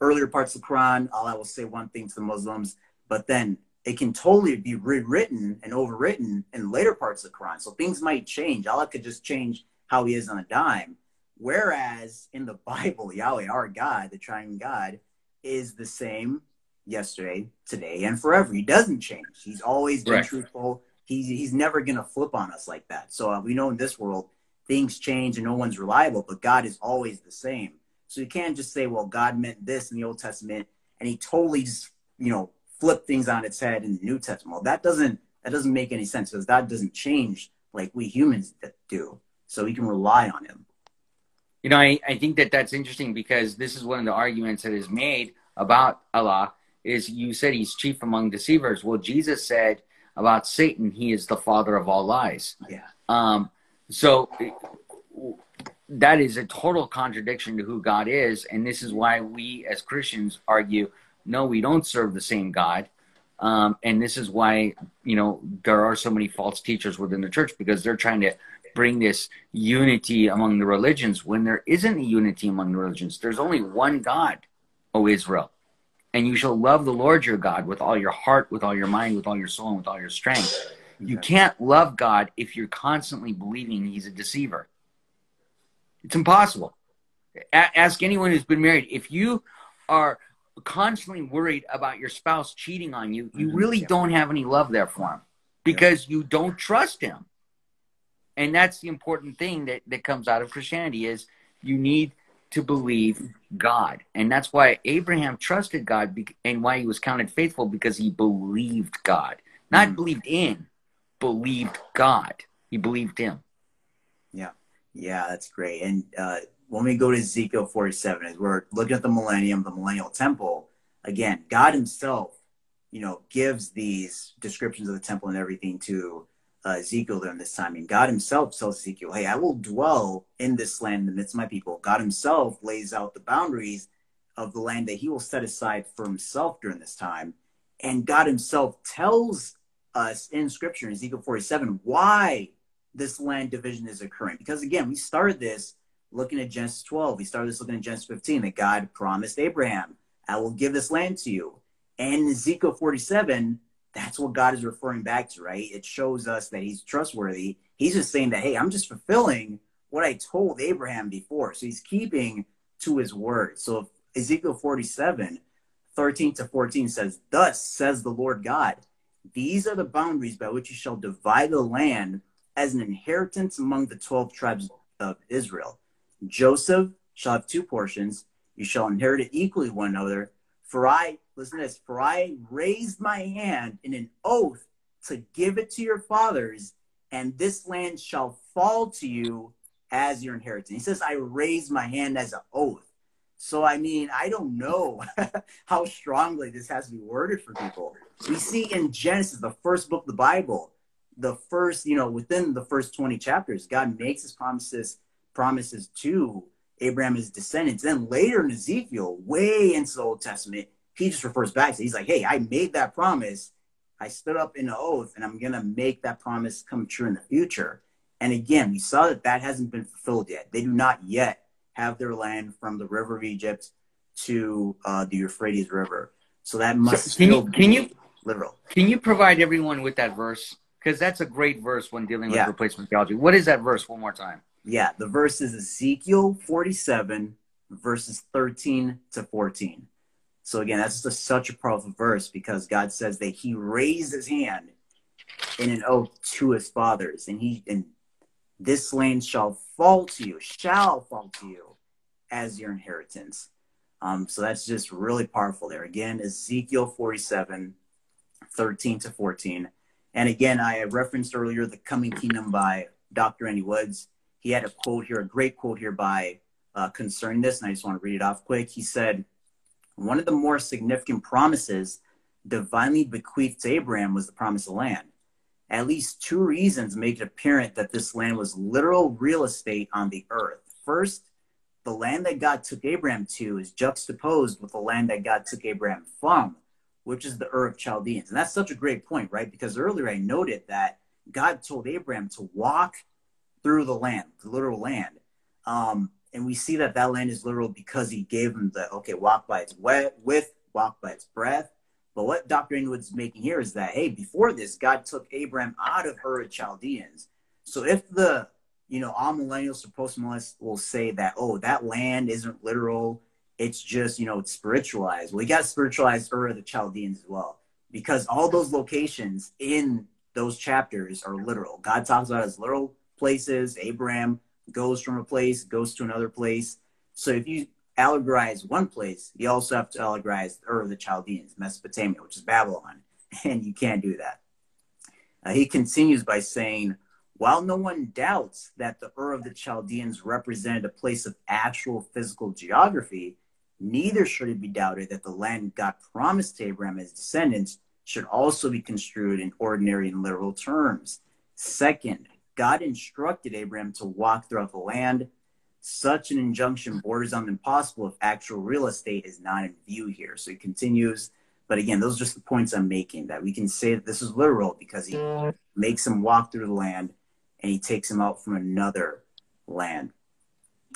earlier parts of the Quran, Allah will say one thing to the Muslims, but then it can totally be rewritten and overwritten in later parts of the Quran. So things might change. Allah could just change how he is on a dime. Whereas in the Bible, Yahweh, our God, the triune God, is the same yesterday, today, and forever. He doesn't change. He's always been right. truthful. He's, he's never going to flip on us like that. So uh, we know in this world, things change and no one's reliable, but God is always the same. So you can't just say, well, God meant this in the Old Testament, and he totally just, you know, flip things on its head in the New Testament. Well, that doesn't that doesn't make any sense, because that doesn't change like we humans do. So we can rely on him. You know, I, I think that that's interesting, because this is one of the arguments that is made about Allah is, you said he's chief among deceivers. Well, Jesus said about Satan, he is the father of all lies. Yeah. Um, so that is a total contradiction to who God is. And this is why we as Christians argue No, we don't serve the same God. Um, and this is why, you know, there are so many false teachers within the church, because they're trying to bring this unity among the religions when there isn't a unity among the religions. There's only one God, O Israel. And you shall love the Lord your God with all your heart, with all your mind, with all your soul, and with all your strength. You can't love God if you're constantly believing he's a deceiver. It's impossible. A- ask anyone who's been married. If you are constantly worried about your spouse cheating on you, you really don't have any love there for him, because you don't trust him. And that's the important thing that, that comes out of Christianity, is you need to believe God. And that's why Abraham trusted God, and why he was counted faithful, because he believed God. Not believed in, believed God. He believed him. Yeah. Yeah, that's great. And uh, when we go to Ezekiel forty-seven, as we're looking at the millennium, the millennial temple, again, God himself, you know, gives these descriptions of the temple and everything to uh, Ezekiel during this time. And God himself tells Ezekiel, hey, I will dwell in this land in the midst of my people. God himself lays out the boundaries of the land that he will set aside for himself during this time. And God himself tells us in Scripture, in Ezekiel forty-seven, why this land division is occurring. Because again, we started this looking at Genesis twelve. We started this looking at Genesis fifteen, that God promised Abraham, I will give this land to you. And Ezekiel forty-seven, that's what God is referring back to, right? It shows us that he's trustworthy. He's just saying that, hey, I'm just fulfilling what I told Abraham before. So he's keeping to his word. So Ezekiel forty-seven, thirteen to fourteen says, thus says the Lord God, these are the boundaries by which you shall divide the land as an inheritance among the twelve tribes of Israel. Joseph shall have two portions. You shall inherit it equally one another. For I, listen to this, for I raised my hand in an oath to give it to your fathers, and this land shall fall to you as your inheritance. He says, I raised my hand as an oath. So, I mean, I don't know how strongly this has to be worded for people. We see in Genesis, the first book of the Bible, the first, you know, within the first twenty chapters, God makes his promises, promises to Abraham, his descendants. Then later in Ezekiel, way into the Old Testament, he just refers back to it. He's like, hey, I made that promise. I stood up in an oath, and I'm going to make that promise come true in the future. And again, we saw that that hasn't been fulfilled yet. They do not yet have their land from the river of Egypt to uh, the Euphrates River. So that must so can still you, can be you, literal. Can you provide everyone with that verse? Because that's a great verse when dealing with yeah. replacement theology. What is that verse one more time? Yeah, the verse is Ezekiel forty-seven, verses thirteen to fourteen. So again, that's just such a powerful verse, because God says that he raised his hand in an oath to his fathers, and he and this land shall fall to you, shall fall to you as your inheritance. Um, so that's just really powerful there. Again, Ezekiel forty-seven, thirteen to fourteen. And again, I referenced earlier The Coming Kingdom by Doctor Andy Woods. He had a quote here, a great quote here by uh, concerning this, and I just want to read it off quick. He said, one of the more significant promises divinely bequeathed to Abraham was the promise of land. At least two reasons make it apparent that this land was literal real estate on the earth. First, the land that God took Abraham to is juxtaposed with the land that God took Abraham from, which is the Ur of Chaldeans. And that's such a great point, right? Because earlier I noted that God told Abraham to walk through the land, the literal land. Um, and we see that that land is literal because he gave him the, okay, walk by its width, walk by its breadth. But what Doctor Inwood's making here is that, hey, before this, God took Abraham out of Ur of Chaldeans. So if the, you know, all millennials or post-millennials will say that, oh, that land isn't literal, it's just, you know, it's spiritualized. Well, you got to spiritualize Ur of the Chaldeans as well, because all those locations in those chapters are literal. God talks about as literal places. Abraham goes from a place, goes to another place. So if you allegorize one place, you also have to allegorize Ur of the Chaldeans, Mesopotamia, which is Babylon, and you can't do that. Uh, he continues by saying, while no one doubts that the Ur of the Chaldeans represented a place of actual physical geography, neither should it be doubted that the land God promised to Abraham and his descendants should also be construed in ordinary and literal terms. Second, God instructed Abraham to walk throughout the land. Such an injunction borders on impossible if actual real estate is not in view here. So he continues. But again, those are just the points I'm making, that we can say that this is literal because he makes him walk through the land and he takes him out from another land.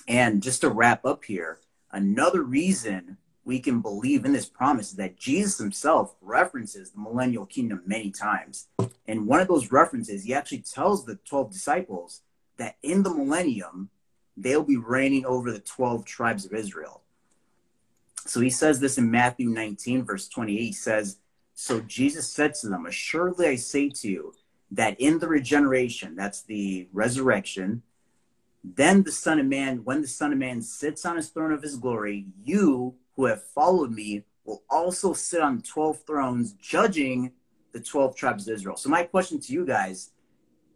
And just to wrap up here, another reason we can believe in this promise is that Jesus himself references the millennial kingdom many times. And one of those references, he actually tells the twelve disciples that in the millennium, they'll be reigning over the twelve tribes of Israel. So he says this in Matthew nineteen, verse twenty-eight. He says, so Jesus said to them, assuredly I say to you that in the regeneration, that's the resurrection, then the Son of Man, when the Son of Man sits on his throne of his glory, you who have followed me will also sit on twelve thrones, judging the twelve tribes of Israel. So my question to you guys,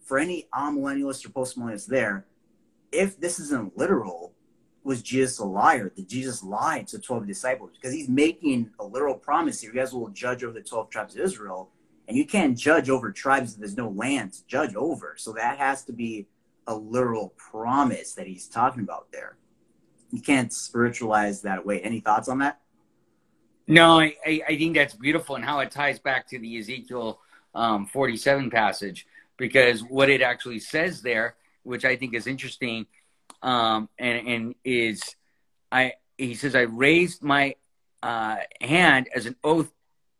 for any amillennialists or postmillennialists there, if this isn't literal, was Jesus a liar? Did Jesus lie to twelve disciples? Because he's making a literal promise here. You guys will judge over the twelve tribes of Israel, and you can't judge over tribes that there's no land to judge over. So that has to be a literal promise that he's talking about there. You can't spiritualize that away. Any thoughts on that? No, I, I think that's beautiful, and how it ties back to the Ezekiel um, forty-seven passage, because what it actually says there, which I think is interesting, um, and, and is, I he says, I raised my uh, hand as an oath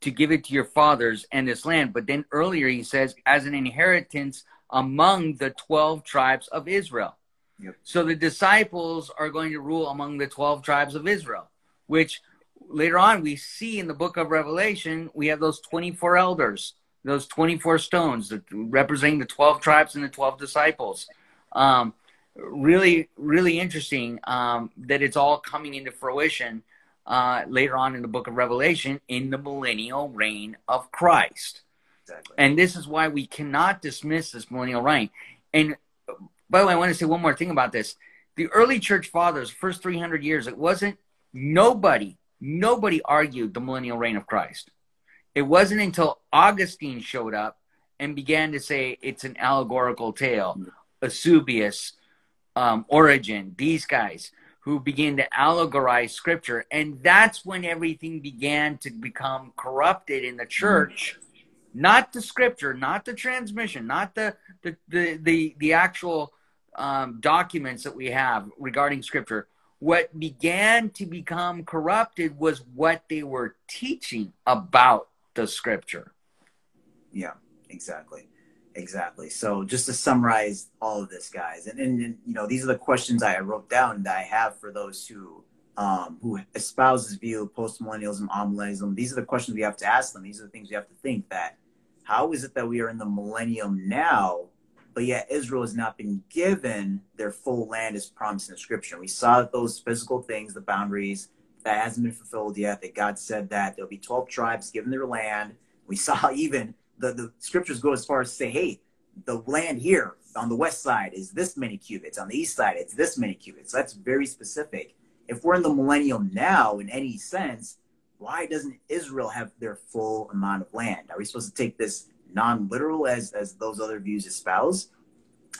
to give it to your fathers and this land. But then earlier he says, as an inheritance among the twelve tribes of Israel. Yep. So the disciples are going to rule among the twelve tribes of Israel, which later on we see in the book of Revelation, we have those twenty-four elders, those twenty-four stones that representing the twelve tribes and the twelve disciples. Um, really, really interesting um, that it's all coming into fruition uh, later on in the book of Revelation in the millennial reign of Christ. Exactly. And this is why we cannot dismiss this millennial reign. And by the way, I want to say one more thing about this. The early church fathers, first three hundred years, it wasn't nobody, nobody argued the millennial reign of Christ. It wasn't until Augustine showed up and began to say it's an allegorical tale. Mm-hmm. Eusebius, um, Origen, these guys who begin to allegorize scripture. And that's when everything began to become corrupted in the church, not the scripture, not the transmission, not the, the, the, the, the actual um, documents that we have regarding scripture. What began to become corrupted was what they were teaching about the scripture. Yeah, exactly. Exactly. So just to summarize all of this, guys, and, and, and you know, these are the questions I wrote down that I have for those who um, who espouse this view of postmillennialism, amillennialism. These are the questions we have to ask them. These are the things we have to think, that how is it that we are in the millennium now, but yet Israel has not been given their full land as promised in Scripture? We saw that those physical things, the boundaries, that hasn't been fulfilled yet, that God said that there'll be twelve tribes given their land. We saw even The, the scriptures go as far as to say, hey, the land here on the west side is this many cubits. On the east side, it's this many cubits. So that's very specific. If we're in the millennium now, in any sense, why doesn't Israel have their full amount of land? Are we supposed to take this non-literal as, as those other views espouse?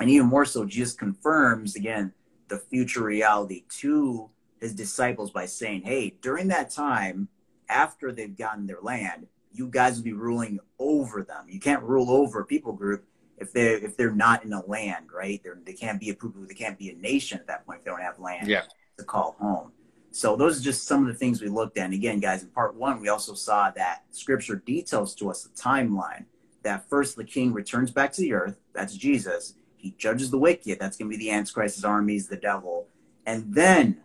And even more so, Jesus confirms, again, the future reality to his disciples by saying, hey, during that time, after they've gotten their land, you guys will be ruling over them. You can't rule over a people group if they're, if they're not in a land, right? They're, they can't be a people group. They can't be a nation at that point if they don't have land yeah. to call home. So those are just some of the things we looked at. And again, guys, in part one, we also saw that Scripture details to us the timeline, that first the king returns back to the earth. That's Jesus. He judges the wicked. That's going to be the Antichrist's armies, the devil. And then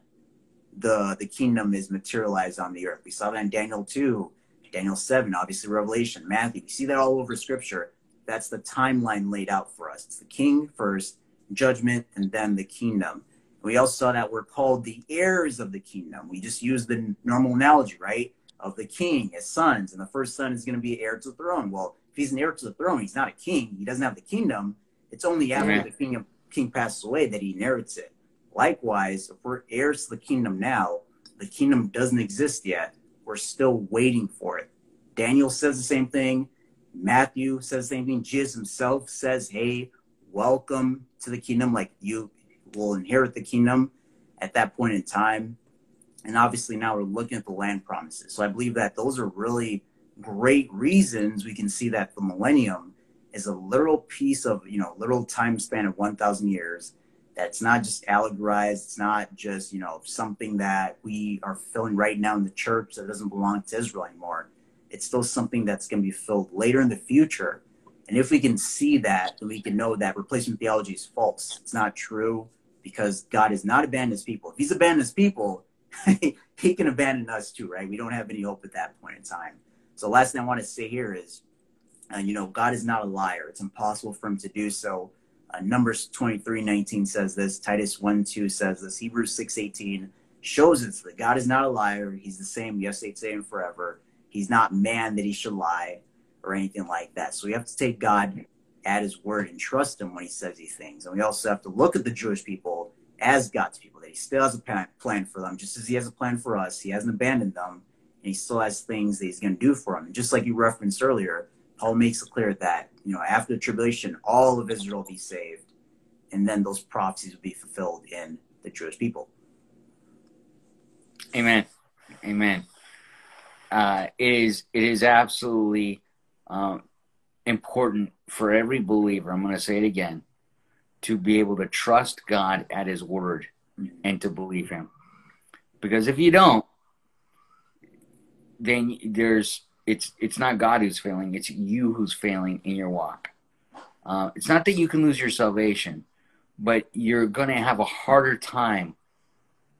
the, the kingdom is materialized on the earth. We saw that in Daniel two. Daniel seven, obviously Revelation, Matthew. You see that all over Scripture. That's the timeline laid out for us. It's the king first, judgment, and then the kingdom. We also saw that we're called the heirs of the kingdom. We just use the normal analogy, right, of the king as sons, and the first son is going to be heir to the throne. Well, if he's an heir to the throne, he's not a king. He doesn't have the kingdom. It's only after yeah. the king, king passes away that he inherits it. Likewise, if we're heirs to the kingdom now, the kingdom doesn't exist yet. We're still waiting for it. Daniel says the same thing. Matthew says the same thing. Jesus himself says, hey, welcome to the kingdom. Like, you will inherit the kingdom. at that point in time. And obviously now we're looking at the land promises. So I believe that those are really great reasons we can see that the millennium is a literal piece of, you know, literal time span of one thousand years. That's not just allegorized. It's not just, you know, something that we are filling right now in the church that doesn't belong to Israel anymore. It's still something that's going to be filled later in the future. And if we can see that, then we can know that replacement theology is false. It's not true, because God has not abandoned his people. If he's abandoned his people, he can abandon us too, right? We don't have any hope at that point in time. So last thing I want to say here is, uh, you know, God is not a liar. It's impossible for him to do so. Uh, Numbers twenty-three nineteen says this. Titus one two says this. Hebrews six eighteen shows us that God is not a liar. He's the same yesterday, today, and forever. He's not man that he should lie or anything like that. So we have to take God at his word and trust him when he says these things. And we also have to look at the Jewish people as God's people, that he still has a plan for them, just as he has a plan for us. He hasn't abandoned them, and he still has things that he's going to do for them. And just like you referenced earlier, Paul makes it clear that, you know, after the tribulation, all of Israel will be saved, and then those prophecies will be fulfilled in the Jewish people. Amen. Amen. Uh, it is, it is absolutely um, important for every believer, I'm going to say it again, to be able to trust God at his word and to believe him. Because if you don't, then there's, it's, it's not God who's failing. It's you who's failing in your walk. Uh, it's not that you can lose your salvation, but you're going to have a harder time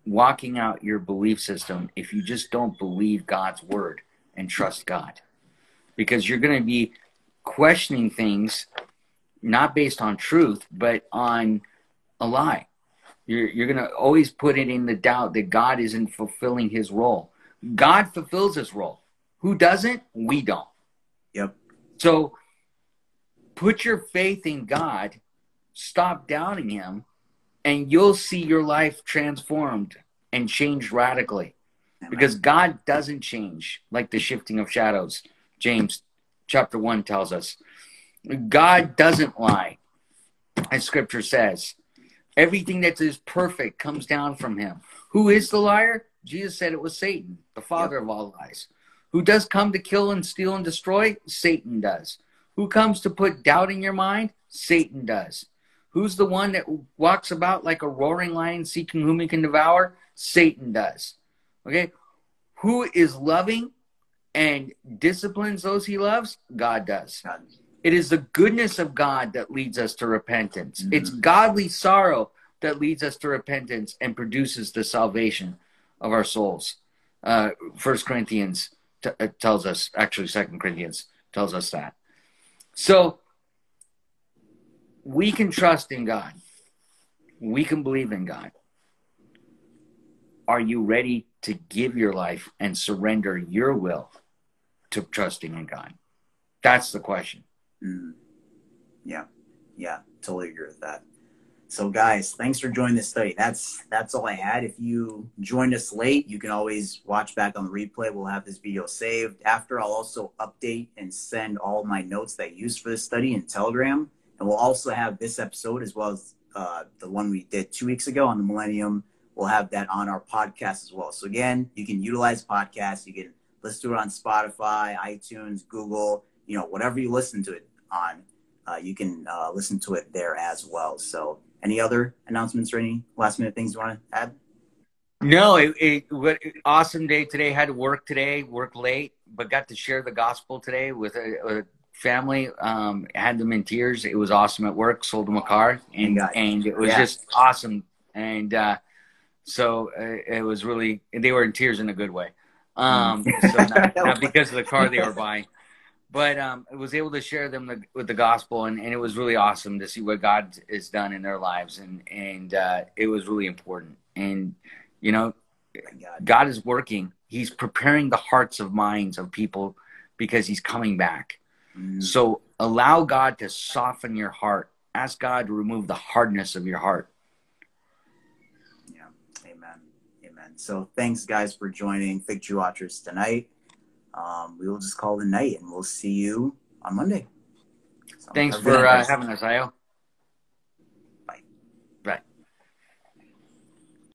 walking out your belief system if you just don't believe God's word and trust God. Because you're going to be questioning things not based on truth, but on a lie. You're, you're going to always put it in the doubt that God isn't fulfilling his role. God fulfills his role. Who doesn't? We don't. Yep. So put your faith in God, stop doubting him, and you'll see your life transformed and changed radically. Amen. Because God doesn't change, like the shifting of shadows. James chapter one tells us. God doesn't lie, as scripture says. Everything that is perfect comes down from him. Who is the liar? Jesus said it was Satan, the father yep. of all lies. Who does come to kill and steal and destroy? Satan does. Who comes to put doubt in your mind? Satan does. Who's the one that walks about like a roaring lion seeking whom he can devour? Satan does. Okay? Who is loving and disciplines those he loves? God does. God does. It is the goodness of God that leads us to repentance. Mm-hmm. It's godly sorrow that leads us to repentance and produces the salvation of our souls. Uh, First Corinthians t tells us, actually Second Corinthians tells us that. So we can trust in God. We can believe in God. Are you ready to give your life and surrender your will to trusting in God? That's the question. Mm. Yeah, yeah, totally agree with that. So guys, thanks for joining this study. That's that's all I had. If you joined us late, you can always watch back on the replay. We'll have this video saved. After, I'll also update and send all my notes that I used for this study in Telegram. And we'll also have this episode, as well as uh, the one we did two weeks ago on the millennium. We'll have that on our podcast as well. So again, you can utilize podcasts. You can listen to it on Spotify, iTunes, Google, you know, whatever you listen to it on, uh, you can uh, listen to it there as well. So any other announcements or any last minute things you want to add? No, it, it what awesome day today. Had to work today, work late, but got to share the gospel today with a, a family. Um, had them in tears. It was awesome at work. Sold them a car, and and it was yeah. just awesome. And uh, so uh, it was really, they were in tears in a good way. Um, so not, not because of the car they were buying. But um, I was able to share them the, with the gospel, and, and it was really awesome to see what God has done in their lives, and and uh, it was really important. And you know, God. God is working; He's preparing the hearts of minds of people because He's coming back. Mm. So allow God to soften your heart. Ask God to remove the hardness of your heart. Yeah, amen, amen. So thanks, guys, for joining Fig Tree Watchers tonight. Um, we will just call the night, and we'll see you on Monday. So thanks for uh, having us, Ayo.